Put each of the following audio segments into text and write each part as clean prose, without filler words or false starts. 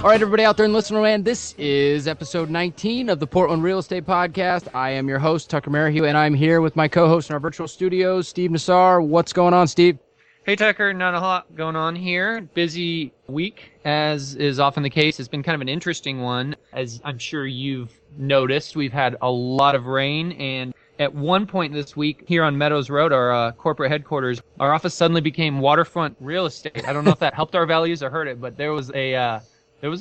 All right, everybody out there in listener land, this is episode 19 of the Portland Real Estate Podcast. I am your host, Tucker Merrihew, and I'm here with my co-host in our virtual studios, Steve Nassar. What's going on, Steve? Hey, Tucker. Not a lot going on here. Busy week, as is often the case. It's been kind of an interesting one. As I'm sure you've noticed, we've had a lot of rain, and at one point this week here on Meadows Road, our corporate headquarters, our office suddenly became waterfront real estate. I don't know if that helped our values or hurt it, but there was a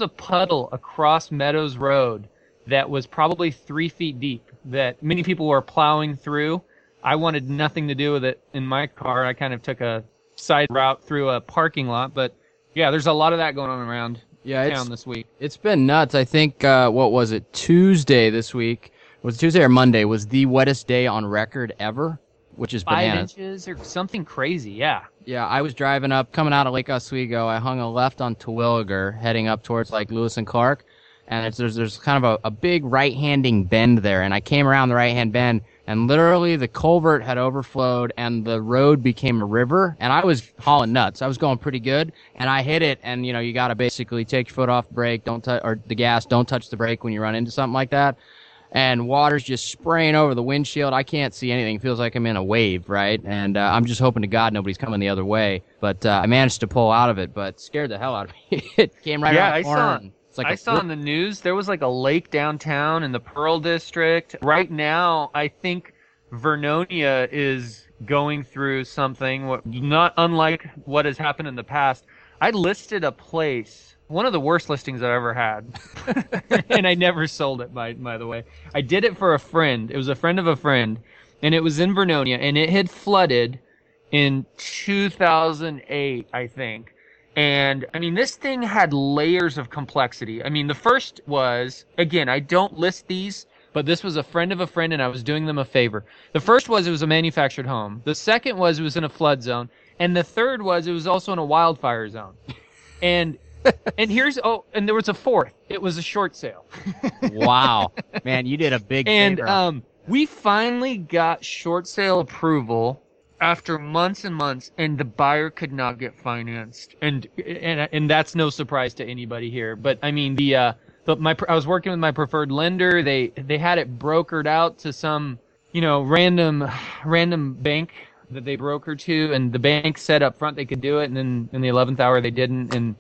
puddle across Meadows Road that was probably 3 feet deep that many people were plowing through. I wanted nothing to do with it in my car. I kind of took a side route through a parking lot. But, yeah, there's a lot of that going on around town this week. It's been nuts. I think, what was it, Tuesday this week? Was it Tuesday or Monday? Was the wettest day on record ever, which is bananas. 5 inches or something crazy, yeah. Yeah, I was driving up, coming out of Lake Oswego. I hung a left on Terwilliger, heading up towards like Lewis and Clark, and there's kind of a big right-handing bend there, and I came around the right-hand bend, and literally the culvert had overflowed, and the road became a river, and I was hauling nuts. I was going pretty good, and I hit it, and you know you got to basically take your foot off the brake, don't touch the brake when you run into something like that. And water's just spraying over the windshield. I can't see anything. It feels like I'm in a wave, right? And I'm just hoping to God nobody's coming the other way. But I managed to pull out of it, but scared the hell out of me. It came right out of the corner. I saw on the news there was like a lake downtown in the Pearl District. Right now, I think Vernonia is going through something not unlike what has happened in the past. I listed a place. One of the worst listings I've ever had, and I never sold it, by the way. I did it for a friend. It was a friend of a friend, and it was in Vernonia, and it had flooded in 2008, I think. And, I mean, this thing had layers of complexity. I mean, the first was, again, I don't list these, but this was a friend of a friend, and I was doing them a favor. The first was it was a manufactured home. The second was it was in a flood zone. And the third was it was also in a wildfire zone. And there was a fourth. It was a short sale. Wow. Man, you did a big favor. And we finally got short sale approval after months and months, and the buyer could not get financed. And that's no surprise to anybody here. But I mean, I was working with my preferred lender. They had it brokered out to some, random bank that they brokered to, and the bank said up front they could do it, and then in the 11th hour they didn't, and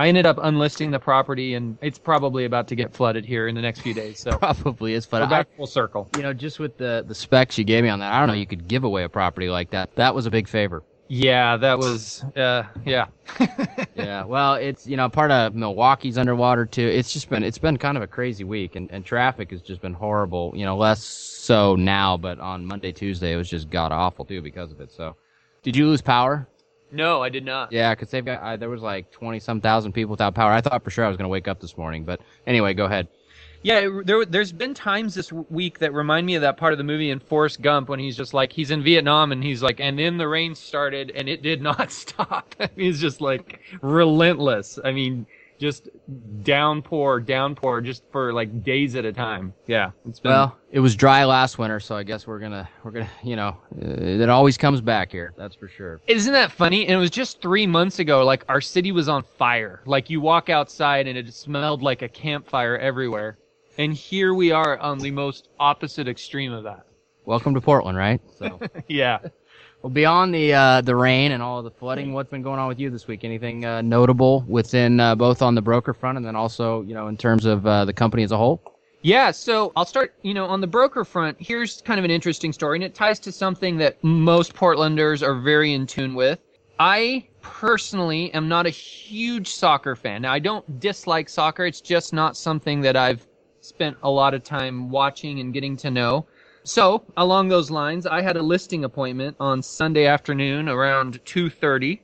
I ended up unlisting the property, and it's probably about to get flooded here in the next few days. So probably is flooded. Back full circle. Just with the specs you gave me on that, I don't know you could give away a property like that. That was a big favor. Yeah, that was, yeah. Well, it's, part of Milwaukee's underwater too. It's just been, kind of a crazy week, and traffic has just been horrible, less so now, but on Monday, Tuesday, it was just god awful too because of it. So did you lose power? No, I did not. Yeah, because there was like 20-some thousand people without power. I thought for sure I was going to wake up this morning, but anyway, go ahead. Yeah, there's been times this week that remind me of that part of the movie in Forrest Gump when he's just like, he's in Vietnam, and he's like, and then the rain started, and it did not stop. He's just like relentless. I mean, just downpour, just for like days at a time. Yeah, it's been... Well, it was dry last winter, so I guess we're gonna, it always comes back here. That's for sure. Isn't that funny? And it was just 3 months ago. Like our city was on fire. Like you walk outside and it smelled like a campfire everywhere. And here we are on the most opposite extreme of that. Welcome to Portland, right? So yeah. Well, beyond the rain and all of the flooding, what's been going on with you this week? Anything notable within both on the broker front and then also, in terms of the company as a whole? Yeah, so I'll start, on the broker front, here's kind of an interesting story, and it ties to something that most Portlanders are very in tune with. I personally am not a huge soccer fan. Now, I don't dislike soccer. It's just not something that I've spent a lot of time watching and getting to know. So, along those lines, I had a listing appointment on Sunday afternoon around 2:30.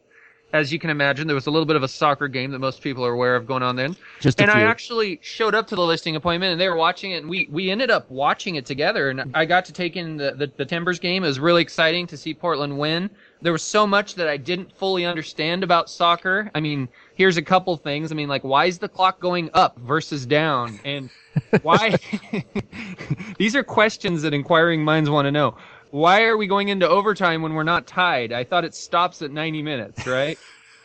as you can imagine, there was a little bit of a soccer game that most people are aware of going on then. I actually showed up to the listing appointment, and they were watching it, and we ended up watching it together. And I got to take in the Timbers game. It was really exciting to see Portland win. There was so much that I didn't fully understand about soccer. I mean, here's a couple things. I mean, like, why is the clock going up versus down? And why? These are questions that inquiring minds want to know. Why are we going into overtime when we're not tied? I thought it stops at 90 minutes, right?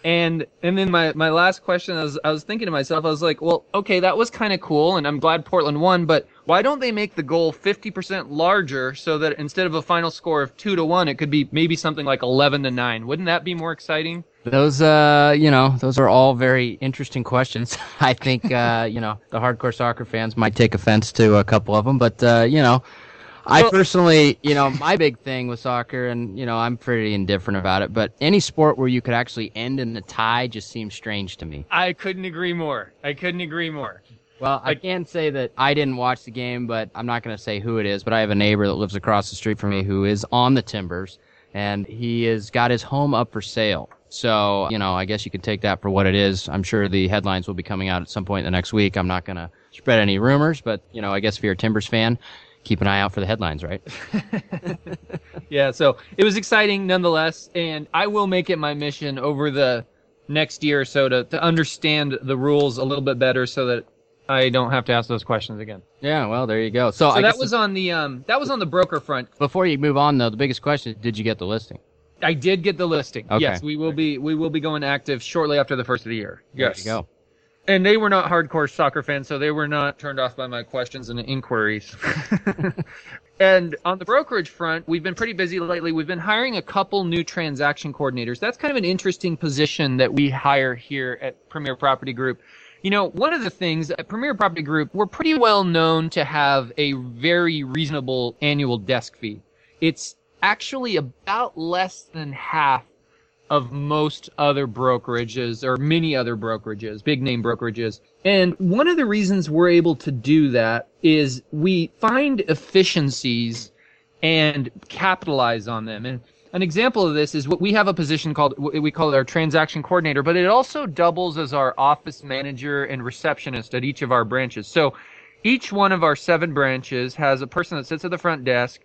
And then my last question, I was thinking to myself, I was like, well, okay, that was kind of cool, and I'm glad Portland won, but why don't they make the goal 50% larger so that instead of a final score of 2-1, it could be maybe something like 11-9? Wouldn't that be more exciting? Those, those are all very interesting questions. I think, the hardcore soccer fans might take offense to a couple of them, but, I personally, my big thing with soccer, and, I'm pretty indifferent about it, but any sport where you could actually end in a tie just seems strange to me. I couldn't agree more. Well, I can say that I didn't watch the game, but I'm not going to say who it is, but I have a neighbor that lives across the street from me who is on the Timbers, and he has got his home up for sale. So, I guess you can take that for what it is. I'm sure the headlines will be coming out at some point in the next week. I'm not going to spread any rumors, but, I guess if you're a Timbers fan, keep an eye out for the headlines, right? Yeah, so it was exciting nonetheless, and I will make it my mission over the next year or so to understand the rules a little bit better so that I don't have to ask those questions again. Yeah, well, there you go. So that was on the broker front. Before you move on, though, the biggest question is, did you get the listing? I did get the listing. Okay. Yes, we will be going active shortly after the first of the year. Yes. There you go. And they were not hardcore soccer fans, so they were not turned off by my questions and inquiries. And on the brokerage front, we've been pretty busy lately. We've been hiring a couple new transaction coordinators. That's kind of an interesting position that we hire here at Premier Property Group. One of the things at Premier Property Group, we're pretty well known to have a very reasonable annual desk fee. It's actually about less than half of most other brokerages, or many other brokerages, big name brokerages. And one of the reasons we're able to do that is we find efficiencies and capitalize on them. And an example of this is what we have a position called, we call it our transaction coordinator, but it also doubles as our office manager and receptionist at each of our branches. So each one of our 7 branches has a person that sits at the front desk,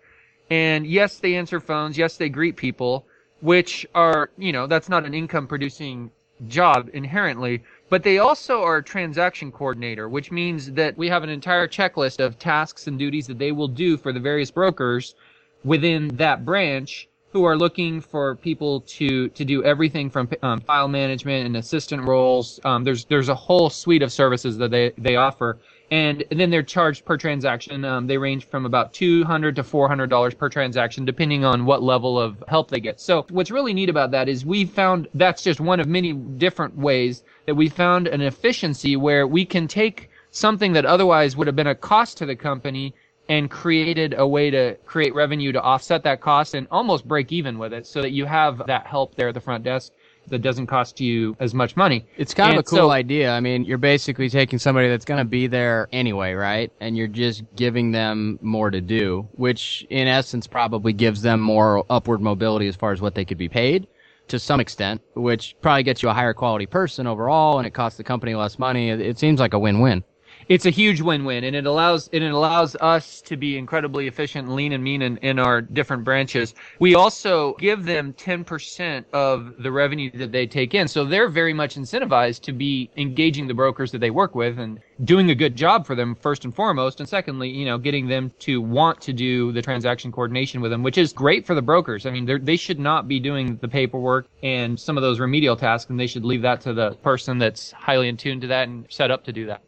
and yes, they answer phones, yes, they greet people, which are, that's not an income-producing job inherently, but they also are a transaction coordinator, which means that we have an entire checklist of tasks and duties that they will do for the various brokers within that branch who are looking for people to do everything from file management and assistant roles. There's a whole suite of services that they offer, and then they're charged per transaction. They range from about $200 to $400 per transaction, depending on what level of help they get. So what's really neat about that is we found that's just one of many different ways that we found an efficiency where we can take something that otherwise would have been a cost to the company and created a way to create revenue to offset that cost and almost break even with it so that you have that help there at the front desk that doesn't cost you as much money. It's kind of a cool idea. I mean, you're basically taking somebody that's going to be there anyway, right? And you're just giving them more to do, which in essence probably gives them more upward mobility as far as what they could be paid to some extent, which probably gets you a higher quality person overall, and it costs the company less money. It seems like a win-win. It's a huge win-win, and it allows us to be incredibly efficient, lean and mean in our different branches. We also give them 10% of the revenue that they take in, so they're very much incentivized to be engaging the brokers that they work with and doing a good job for them first and foremost, and secondly, getting them to want to do the transaction coordination with them, which is great for the brokers. I mean, they should not be doing the paperwork and some of those remedial tasks, and they should leave that to the person that's highly in tune to that and set up to do that.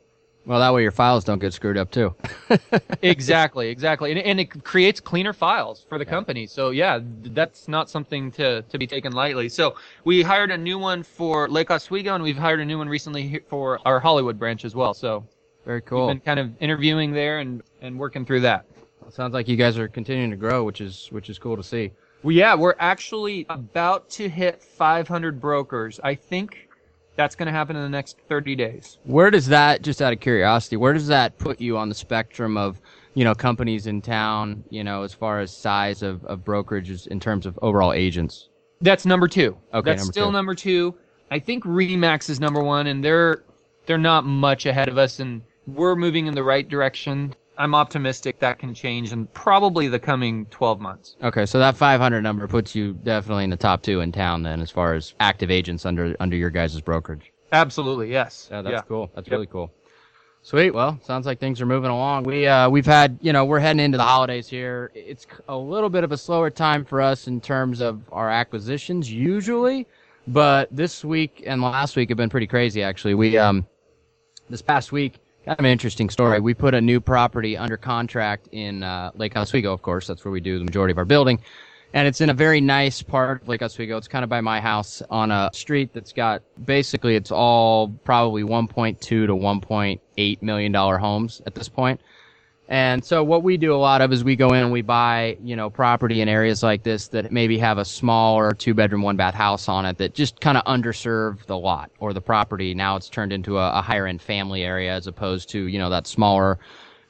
Well, that way your files don't get screwed up, too. Exactly. And it creates cleaner files for the company. So, yeah, that's not something to be taken lightly. So we hired a new one for Lake Oswego, and we've hired a new one recently for our Hollywood branch as well. So very cool. We've been kind of interviewing there and working through that. Well, it sounds like you guys are continuing to grow, which is cool to see. Well, yeah, we're actually about to hit 500 brokers. I think that's going to happen in the next 30 days. Where does that, just out of curiosity, where does that put you on the spectrum of, companies in town, as far as size of brokerages in terms of overall agents? That's number 2. Okay, that's number 2. I think RE/MAX is number one, and they're not much ahead of us, and we're moving in the right direction. I'm optimistic that can change in probably the coming 12 months. Okay, so that 500 number puts you definitely in the top two in town then, as far as active agents under your guys' brokerage. Absolutely, yes. Yeah, that's cool. That's really cool. Sweet. Well, sounds like things are moving along. We've had, we're heading into the holidays here. It's a little bit of a slower time for us in terms of our acquisitions usually, but this week and last week have been pretty crazy actually. We this past week, kind of an interesting story. We put a new property under contract in Lake Oswego, of course. That's where we do the majority of our building. And it's in a very nice part of Lake Oswego. It's kind of by my house on a street that's got, basically, it's all probably $1.2 to $1.8 million homes at this point. And so what we do a lot of is we go in and we buy, property in areas like this that maybe have a smaller two-bedroom, one-bath house on it that just kind of underserve the lot or the property. Now it's turned into a higher-end family area as opposed to, that smaller,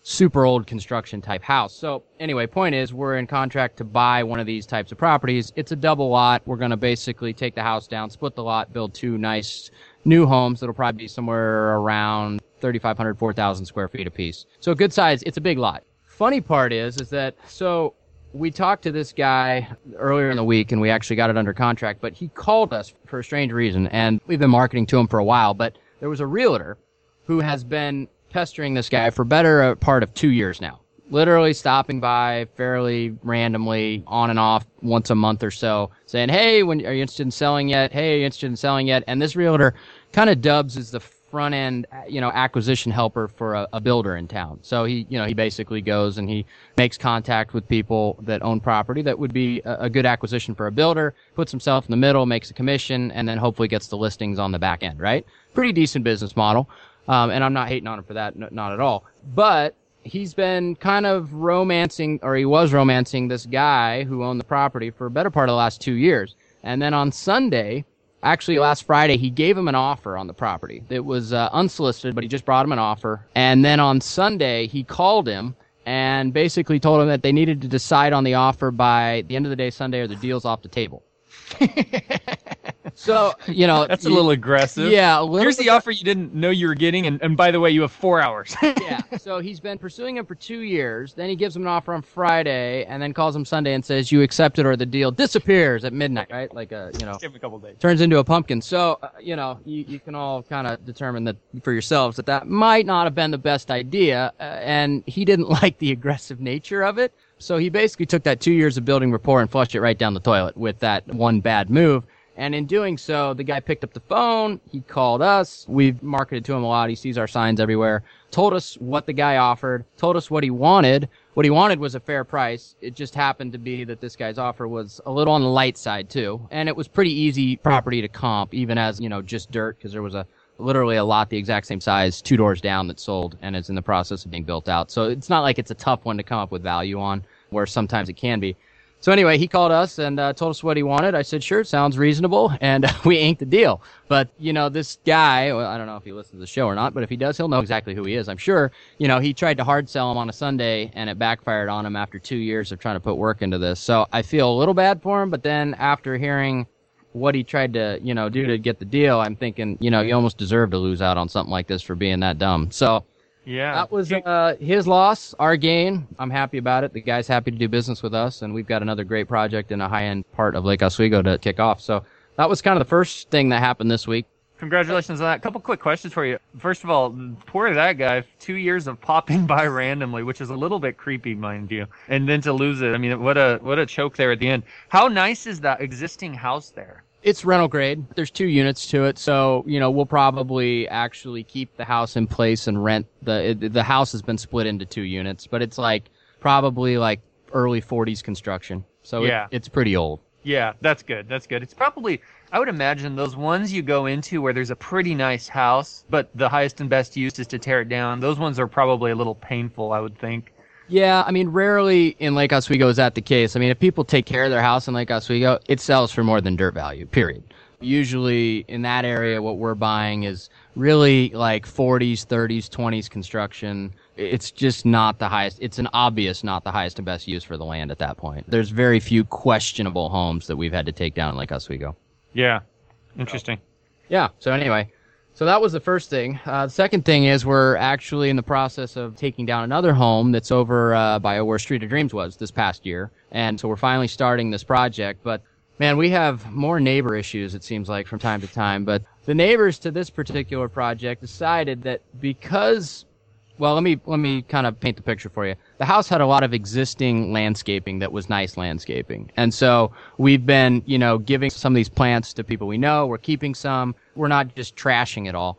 super old construction type house. So anyway, point is we're in contract to buy one of these types of properties. It's a double lot. We're going to basically take the house down, split the lot, build two nice new homes that'll probably be somewhere around 3,500, 4,000 square feet apiece. So good size. It's a big lot. Funny part is that, so we talked to this guy earlier in the week and we actually got it under contract, but he called us for a strange reason and we've been marketing to him for a while, but there was a realtor who has been pestering this guy for better part of 2 years now, literally stopping by fairly randomly on and off once a month or so saying, hey, are you interested in selling yet? Hey, are you interested in selling yet? And this realtor kind of dubs as the front end, acquisition helper for a builder in town. So he basically goes and he makes contact with people that own property that would be a good acquisition for a builder, puts himself in the middle, makes a commission, and then hopefully gets the listings on the back end, right? Pretty decent business model. And I'm not hating on him for that, not at all. But he's been kind of romancing this guy who owned the property for a better part of the last 2 years. And then on Sunday, actually last Friday, he gave him an offer on the property. It was unsolicited, but he just brought him an offer. And then on Sunday, he called him and basically told him that they needed to decide on the offer by the end of the day Sunday or the deal's off the table. So, that's a little aggressive. Yeah. Here's the offer you didn't know you were getting. And by the way, you have 4 hours. Yeah. So he's been pursuing him for 2 years. Then he gives him an offer on Friday and then calls him Sunday and says, you accept it or the deal disappears at midnight, right? Like, give him a couple days. Turns into a pumpkin. So, you can all kind of determine that for yourselves that might not have been the best idea. And he didn't like the aggressive nature of it. So he basically took that 2 years of building rapport and flushed it right down the toilet with that one bad move. And in doing so, the guy picked up the phone. He called us. We've marketed to him a lot. He sees our signs everywhere. Told us what the guy offered. Told us what he wanted. What he wanted was a fair price. It just happened to be that this guy's offer was a little on the light side too. And it was pretty easy property to comp, even as, just dirt, because there was literally a lot the exact same size, two doors down that sold and is in the process of being built out. So it's not like it's a tough one to come up with value on, where sometimes it can be. So anyway, he called us and told us what he wanted. I said, sure, sounds reasonable, and we inked the deal. But, this guy, well, I don't know if he listens to the show or not, but if he does, he'll know exactly who he is, I'm sure. He tried to hard sell him on a Sunday, and it backfired on him after 2 years of trying to put work into this. So I feel a little bad for him, but then after hearing what he tried to, do to get the deal, I'm thinking, you almost deserve to lose out on something like this for being that dumb. So... yeah, that was his loss, our gain. I'm happy about it. The guy's happy to do business with us, and we've got another great project in a high-end part of Lake Oswego to kick off. So that was kind of the first thing that happened this week. Congratulations on that. A couple quick questions for you. First of all, poor that guy, 2 years of popping by randomly, which is a little bit creepy, mind you, and then to lose it. I mean, what a choke there at the end. How nice is that existing house there? It's rental grade. There's 2 units to it. So, we'll probably actually keep the house in place and rent. The house has been split into 2 units, but it's probably early 40s construction. So yeah. It's pretty old. Yeah, that's good. That's good. It's probably, I would imagine, those ones you go into where there's a pretty nice house, but the highest and best use is to tear it down. Those ones are probably a little painful, I would think. Yeah, I mean, rarely in Lake Oswego is that the case. I mean, if people take care of their house in Lake Oswego, it sells for more than dirt value, period. Usually in that area, what we're buying is really 40s, 30s, 20s construction. It's just not the highest. It's an obvious not the highest and best use for the land at that point. There's very few questionable homes that we've had to take down in Lake Oswego. Yeah, interesting. Yeah. So anyway, so that was the first thing. The second thing is we're actually in the process of taking down another home that's over by where Street of Dreams was this past year. And so we're finally starting this project. But man, we have more neighbor issues, it seems like, from time to time. But the neighbors to this particular project decided that because, well, let me kind of paint the picture for you. The house had a lot of existing landscaping that was nice landscaping. And so we've been, you know, giving some of these plants to people we know. We're keeping some. We're not just trashing it all.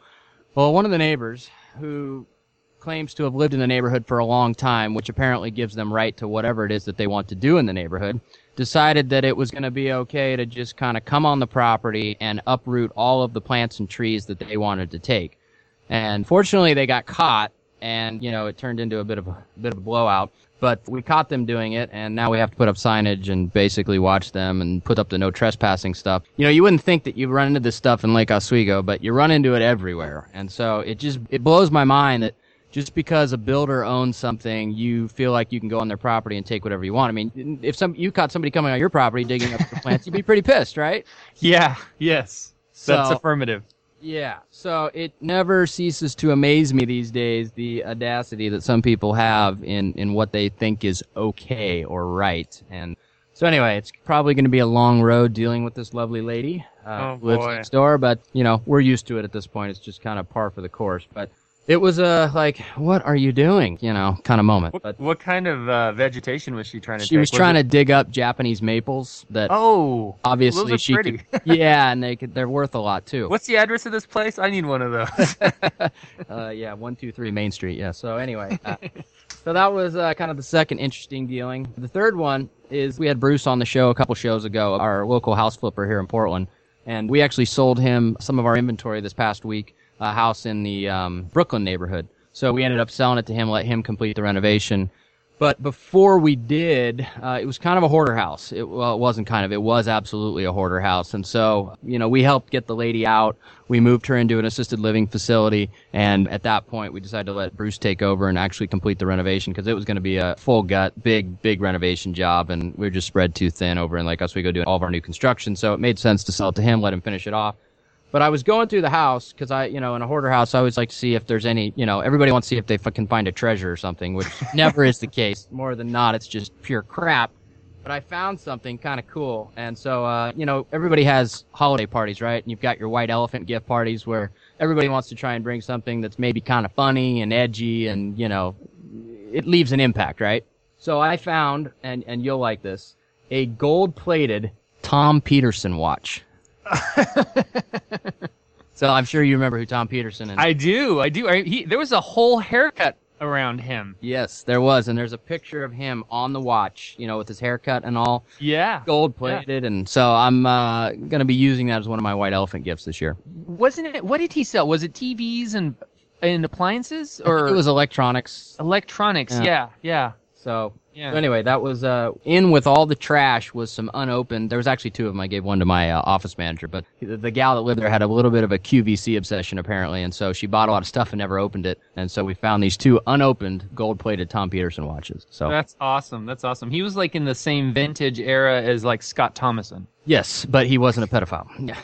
Well, one of the neighbors who claims to have lived in the neighborhood for a long time, which apparently gives them right to whatever it is that they want to do in the neighborhood, decided that it was going to be okay to just kind of come on the property and uproot all of the plants and trees that they wanted to take. And fortunately, they got caught, and, you know, it turned into a bit of a blowout. But we caught them doing it, and now we have to put up signage and basically watch them and put up the no trespassing stuff. You know, you wouldn't think that you run into this stuff in Lake Oswego, but you run into it everywhere. And so it blows my mind that just because a builder owns something, you feel like you can go on their property and take whatever you want. I mean, if you caught somebody coming on your property digging up the plants, you'd be pretty pissed, right? Yeah. Yes. That's affirmative. Yeah. So it never ceases to amaze me these days, the audacity that some people have in what they think is okay or right. And so anyway, it's probably going to be a long road dealing with this lovely lady who lives next door. But, you know, we're used to it at this point. It's just kind of par for the course. But it was a, like, what are you doing, you know, kind of moment. But what kind of vegetation was she trying to She was trying to dig up Japanese maples that obviously those are she pretty. Could, yeah, and they're worth a lot, too. What's the address of this place? I need one of those. 123 Main Street, yeah. So anyway, so that was kind of the second interesting dealing. The third one is we had Bruce on the show a couple shows ago, our local house flipper here in Portland, and we actually sold him some of our inventory this past week. A house in the Brooklyn neighborhood. So we ended up selling it to him, let him complete the renovation. But before we did, it was kind of a hoarder house. It wasn't kind of. It was absolutely a hoarder house. And so, you know, we helped get the lady out. We moved her into an assisted living facility. And at that point, we decided to let Bruce take over and actually complete the renovation because it was going to be a full gut, big, big renovation job. And we were just spread too thin over in Lake Oswego doing all of our new construction. So it made sense to sell it to him, let him finish it off. But I was going through the house because I, you know, in a hoarder house, I always like to see if there's any, you know, everybody wants to see if they can find a treasure or something, which never is the case. More than not, it's just pure crap. But I found something kind of cool. And so, you know, everybody has holiday parties, right? And you've got your white elephant gift parties where everybody wants to try and bring something that's maybe kind of funny and edgy and, you know, it leaves an impact, right? So I found, and you'll like this, a gold-plated Tom Peterson watch. So I'm sure you remember who Tom Peterson is. I do. There was a whole haircut around him. Yes, there was. And there's a picture of him on the watch, you know, with his haircut and all. Yeah. Gold-plated. Yeah. And so I'm going to be using that as one of my white elephant gifts this year. Wasn't it? What did he sell? Was it TVs and appliances? Or I think it was electronics. Electronics, yeah. So anyway, that was in with all the trash was some unopened. There was actually two of them. I gave one to my office manager, but the gal that lived there had a little bit of a QVC obsession apparently, and so she bought a lot of stuff and never opened it. And so we found these two unopened gold-plated Tom Peterson watches. So that's awesome. He was like in the same vintage era as like Scott Thomason. Yes, but he wasn't a pedophile. Yeah.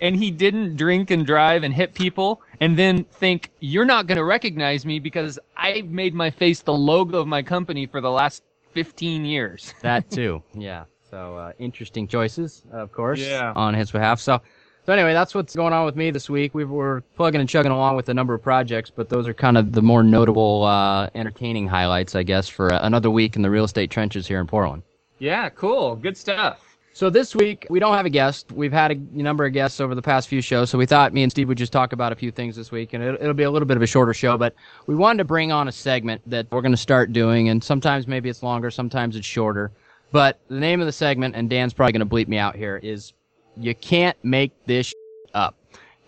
And he didn't drink and drive and hit people and then think, you're not going to recognize me because I've made my face the logo of my company for the last 15 years. That too. Yeah. So interesting choices, of course, on his behalf. So anyway, that's what's going on with me this week. We're plugging and chugging along with a number of projects, but those are kind of the more notable entertaining highlights, I guess, for another week in the real estate trenches here in Portland. Yeah, cool. Good stuff. So this week, we don't have a guest. We've had a number of guests over the past few shows, so we thought me and Steve would just talk about a few things this week, and it'll be a little bit of a shorter show, but we wanted to bring on a segment that we're going to start doing, and sometimes maybe it's longer, sometimes it's shorter, but the name of the segment, and Dan's probably going to bleep me out here, is You Can't Make This Up.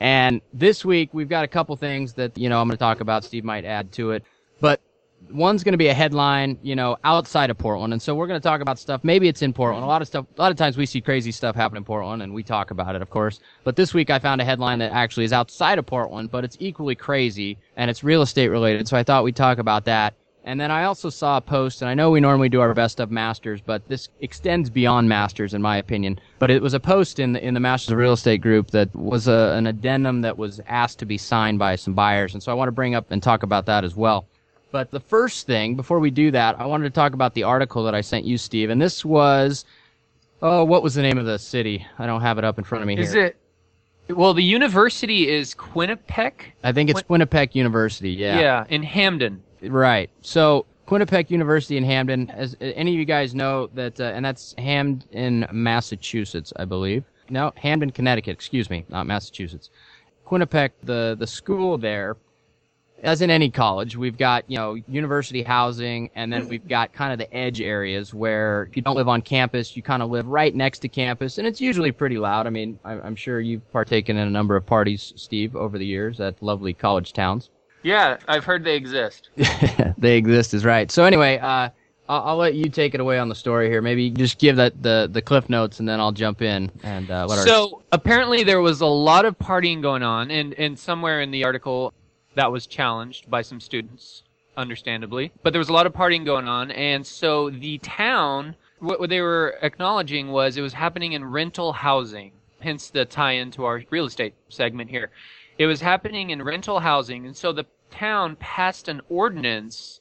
And this week, we've got a couple things that, you know, I'm going to talk about. Steve might add to it, but one's going to be a headline, you know, outside of Portland. And so we're going to talk about stuff. Maybe it's in Portland. A lot of times we see crazy stuff happen in Portland and we talk about it, of course. But this week I found a headline that actually is outside of Portland, but it's equally crazy and it's real estate related. So I thought we'd talk about that And then I also saw a post, and I know we normally do our best of Masters, but this extends beyond Masters in my opinion. But it was a post in the Masters of Real Estate group that was an addendum that was asked to be signed by some buyers. And so I want to bring up and talk about that as well. But the first thing, before we do that, I wanted to talk about the article that I sent you, Steve. And this was, what was the name of the city? I don't have it up in front of me here. Is it? Well, the university is Quinnipiac. I think it's Quinnipiac University, yeah. Yeah, in Hamden. Right. So Quinnipiac University in Hamden, as any of you guys know, that, and that's Hamden, Massachusetts, I believe. No, Hamden, Connecticut, excuse me, not Massachusetts. Quinnipiac, the school there, as in any college, we've got, you know, university housing, and then we've got kind of the edge areas where if you don't live on campus, you kind of live right next to campus, and it's usually pretty loud. I mean, I'm sure you've partaken in a number of parties, Steve, over the years at lovely college towns. Yeah, I've heard they exist. They exist is right. So anyway, I'll let you take it away on the story here. Maybe just give that the cliff notes, and then I'll jump in and let our... So apparently there was a lot of partying going on, and somewhere in the article that was challenged by some students, understandably. But there was a lot of partying going on, and so the town, what they were acknowledging was it was happening in rental housing, hence the tie-in to our real estate segment here. It was happening in rental housing, and so the town passed an ordinance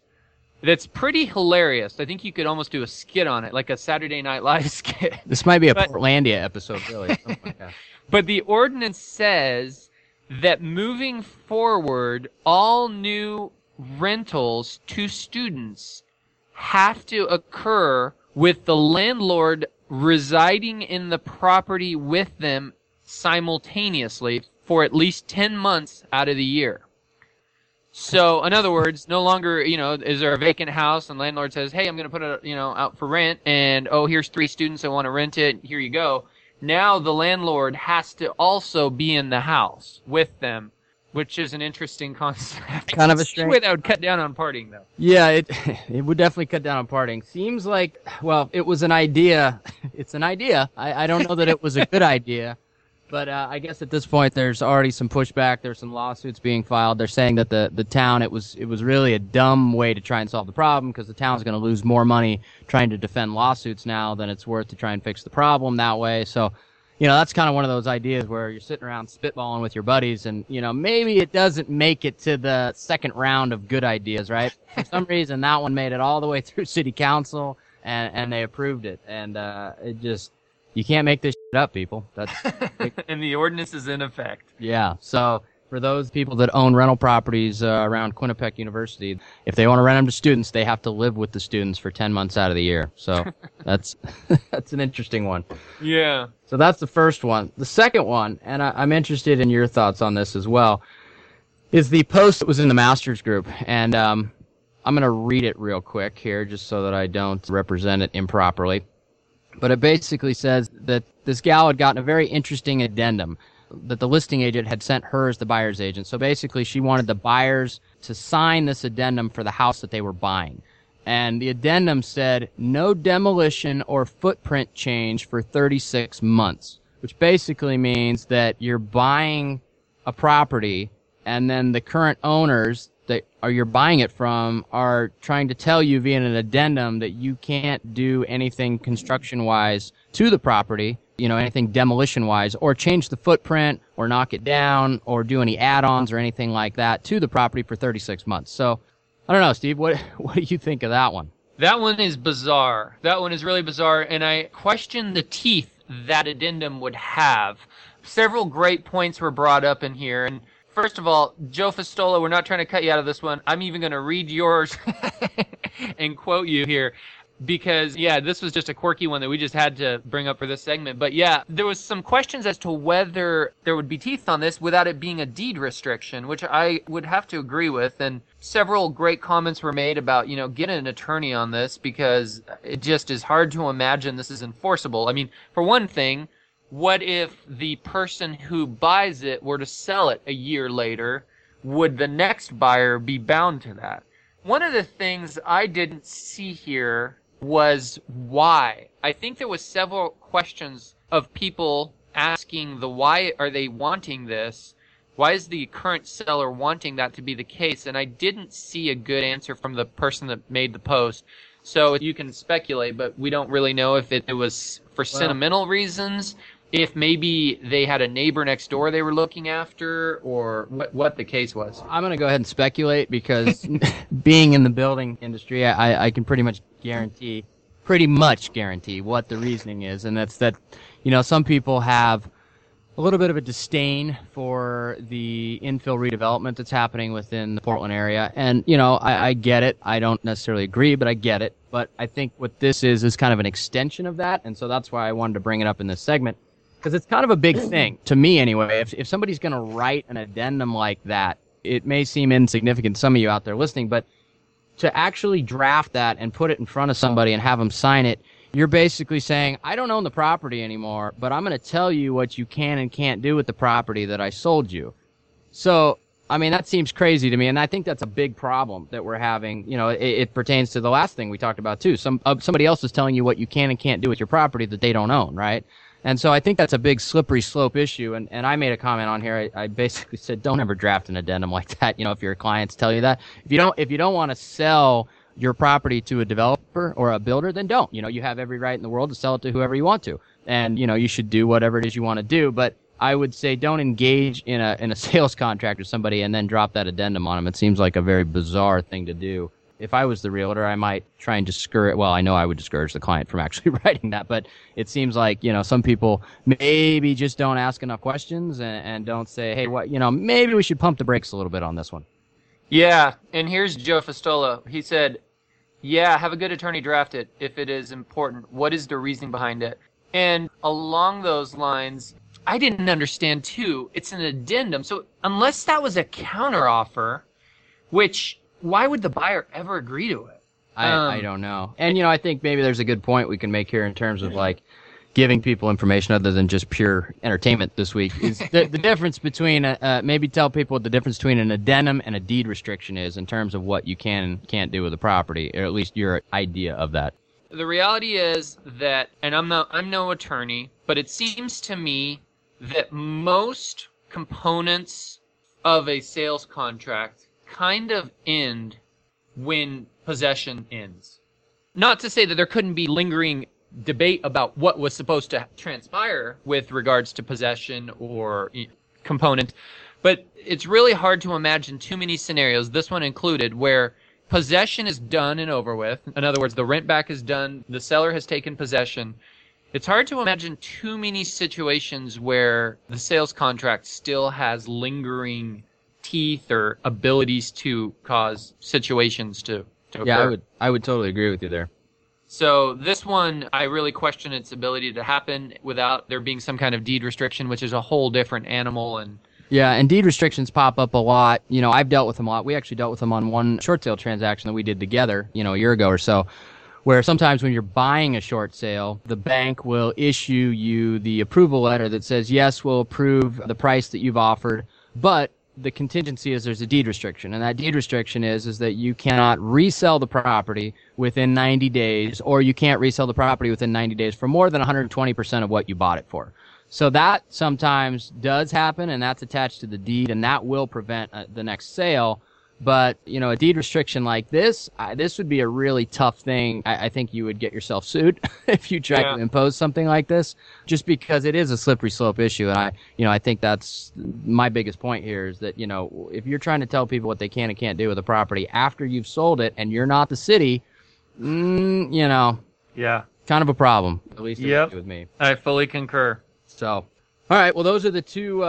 that's pretty hilarious. I think you could almost do a skit on it, like a Saturday Night Live skit. This might be a Portlandia episode, really. Oh my gosh. But the ordinance says that moving forward, all new rentals to students have to occur with the landlord residing in the property with them simultaneously for at least 10 months out of the year. So, in other words, no longer, you know, is there a vacant house and landlord says, hey, I'm going to put it, you know, out for rent, and, oh, here's 3 students that want to rent it, here you go. Now the landlord has to also be in the house with them, which is an interesting concept. Kind of a strange. That would cut down on partying, though. Yeah, it would definitely cut down on partying. Seems like, well, it was an idea. It's an idea. I don't know that it was a good idea. But I guess at this point, there's already some pushback. There's some lawsuits being filed. They're saying that the town, it was really a dumb way to try and solve the problem, because the town's going to lose more money trying to defend lawsuits now than it's worth to try and fix the problem that way. So, you know, that's kind of one of those ideas where you're sitting around spitballing with your buddies, and, you know, maybe it doesn't make it to the second round of good ideas, right? For some reason, that one made it all the way through city council, and they approved it. And it just... You can't make this shit up, people. And the ordinance is in effect. Yeah. So for those people that own rental properties around Quinnipiac University, if they want to rent them to students, they have to live with the students for 10 months out of the year. So that's an interesting one. Yeah. So that's the first one. The second one, and I'm interested in your thoughts on this as well, is the post that was in the Masters group. And I'm going to read it real quick here just so that I don't represent it improperly. But it basically says that this gal had gotten a very interesting addendum that the listing agent had sent her as the buyer's agent. So basically she wanted the buyers to sign this addendum for the house that they were buying. And the addendum said, no demolition or footprint change for 36 months, which basically means that you're buying a property and then the current owners that are you're buying it from are trying to tell you via an addendum that you can't do anything construction-wise to the property, you know, anything demolition-wise, or change the footprint, or knock it down, or do any add-ons or anything like that to the property for 36 months. So, I don't know, Steve, what do you think of that one? That one is bizarre. That one is really bizarre, and I question the teeth that addendum would have. Several great points were brought up in here, and first of all, Joe Fistola, we're not trying to cut you out of this one. I'm even going to read yours and quote you here because, yeah, this was just a quirky one that we just had to bring up for this segment. But, yeah, there was some questions as to whether there would be teeth on this without it being a deed restriction, which I would have to agree with. And several great comments were made about, you know, get an attorney on this because it just is hard to imagine this is enforceable. I mean, for one thing, what if the person who buys it were to sell it a year later? Would the next buyer be bound to that? One of the things I didn't see here was why. I think there was several questions of people asking the why are they wanting this Why is the current seller wanting that to be the case? And I didn't see a good answer from the person that made the post. So you can speculate, but we don't really know if it was for sentimental reasons, if maybe they had a neighbor next door they were looking after, or what the case was. I'm going to go ahead and speculate because being in the building industry, I can pretty much guarantee what the reasoning is. And that's that, you know, some people have a little bit of a disdain for the infill redevelopment that's happening within the Portland area. And, you know, I get it. I don't necessarily agree, but I get it. But I think what this is kind of an extension of that. And so that's why I wanted to bring it up in this segment, because it's kind of a big thing to me anyway. If somebody's going to write an addendum like that, it may seem insignificant to some of you out there listening, but to actually draft that and put it in front of somebody and have them sign it, you're basically saying, I don't own the property anymore, but I'm going to tell you what you can and can't do with the property that I sold you. So, I mean, that seems crazy to me, and I think that's a big problem that we're having. You know, it pertains to the last thing we talked about, too. Somebody else is telling you what you can and can't do with your property that they don't own, right? And so I think that's a big slippery slope issue, and I made a comment on here. I basically said, don't ever draft an addendum like that, you know, if your clients tell you that. If you don't want to sell your property to a developer or a builder, then don't. You know, you have every right in the world to sell it to whoever you want to. And, you know, you should do whatever it is you want to do. But I would say don't engage in a sales contract with somebody and then drop that addendum on them. It seems like a very bizarre thing to do. If I was the realtor, I might try and discourage, well, I know I would discourage the client from actually writing that, but it seems like, you know, some people maybe just don't ask enough questions and don't say, hey, what, you know, maybe we should pump the brakes a little bit on this one. Yeah, and here's Joe Fistola. He said, yeah, have a good attorney draft it if it is important. What is the reasoning behind it? And along those lines, I didn't understand, too. It's an addendum. So unless that was a counteroffer, which why would the buyer ever agree to it? I don't know. And, you know, I think maybe there's a good point we can make here in terms of, like, giving people information other than just pure entertainment this week is the difference between maybe tell people what the difference between an addendum and a deed restriction is in terms of what you can and can't do with the property, or at least your idea of that. The reality is that, and I'm no attorney, but it seems to me that most components of a sales contract kind of end when possession ends. Not to say that there couldn't be lingering debate about what was supposed to transpire with regards to possession or component, but it's really hard to imagine too many scenarios, this one included, where possession is done and over with. In other words, the rent back is done, the seller has taken possession. It's hard to imagine too many situations where the sales contract still has lingering teeth or abilities to cause situations to occur. Yeah, I would totally agree with you there. So this one, I really question its ability to happen without there being some kind of deed restriction, which is a whole different animal. And deed restrictions pop up a lot. You know, I've dealt with them a lot. We actually dealt with them on one short sale transaction that we did together, you know, a year ago or so, where sometimes when you're buying a short sale, the bank will issue you the approval letter that says, yes, we'll approve the price that you've offered, but the contingency is there's a deed restriction, and that deed restriction is that you cannot resell the property within 90 days, or you can't resell the property within 90 days for more than 120% of what you bought it for. So that sometimes does happen, and that's attached to the deed, and that will prevent the next sale. But, you know, a deed restriction like this, this would be a really tough thing. I think you would get yourself sued if you tried to impose something like this, just because it is a slippery slope issue. And I think that's my biggest point here is that, you know, if you're trying to tell people what they can and can't do with a property after you've sold it and you're not the city, you know, kind of a problem, at least with me. I fully concur. So. All right, well, those are the two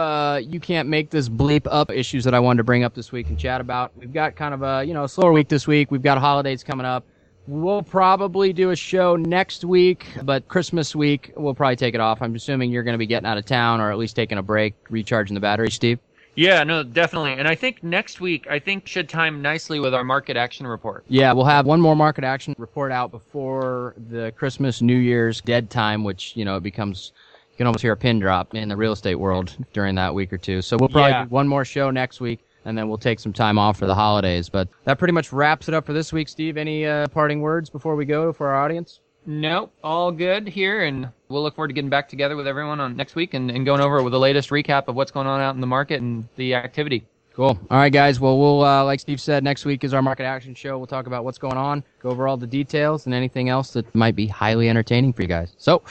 you can't make this bleep up issues that I wanted to bring up this week and chat about. We've got kind of a, you know, slower week this week. We've got holidays coming up. We'll probably do a show next week, but Christmas week, we'll probably take it off. I'm assuming you're going to be getting out of town or at least taking a break, recharging the battery, Steve. Yeah, no, definitely. And I think next week, should time nicely with our market action report. Yeah, we'll have one more market action report out before the Christmas, New Year's dead time, which, you know, it becomes... You can almost hear a pin drop in the real estate world during that week or two. So we'll probably do one more show next week, and then we'll take some time off for the holidays. But that pretty much wraps it up for this week, Steve. Any parting words before we go for our audience? Nope, all good here, and we'll look forward to getting back together with everyone on next week and going over with the latest recap of what's going on out in the market and the activity. Cool. All right, guys. Well, we'll like Steve said, next week is our market action show. We'll talk about what's going on, go over all the details, and anything else that might be highly entertaining for you guys. So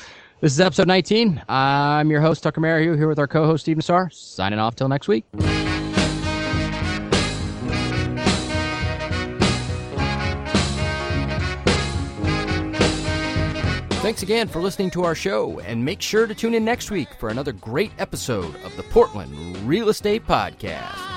this is episode 19. I'm your host, Tucker Merrihew, here with our co-host, Steve Nassar, signing off till next week. Thanks again for listening to our show, and make sure to tune in next week for another great episode of the Portland Real Estate Podcast.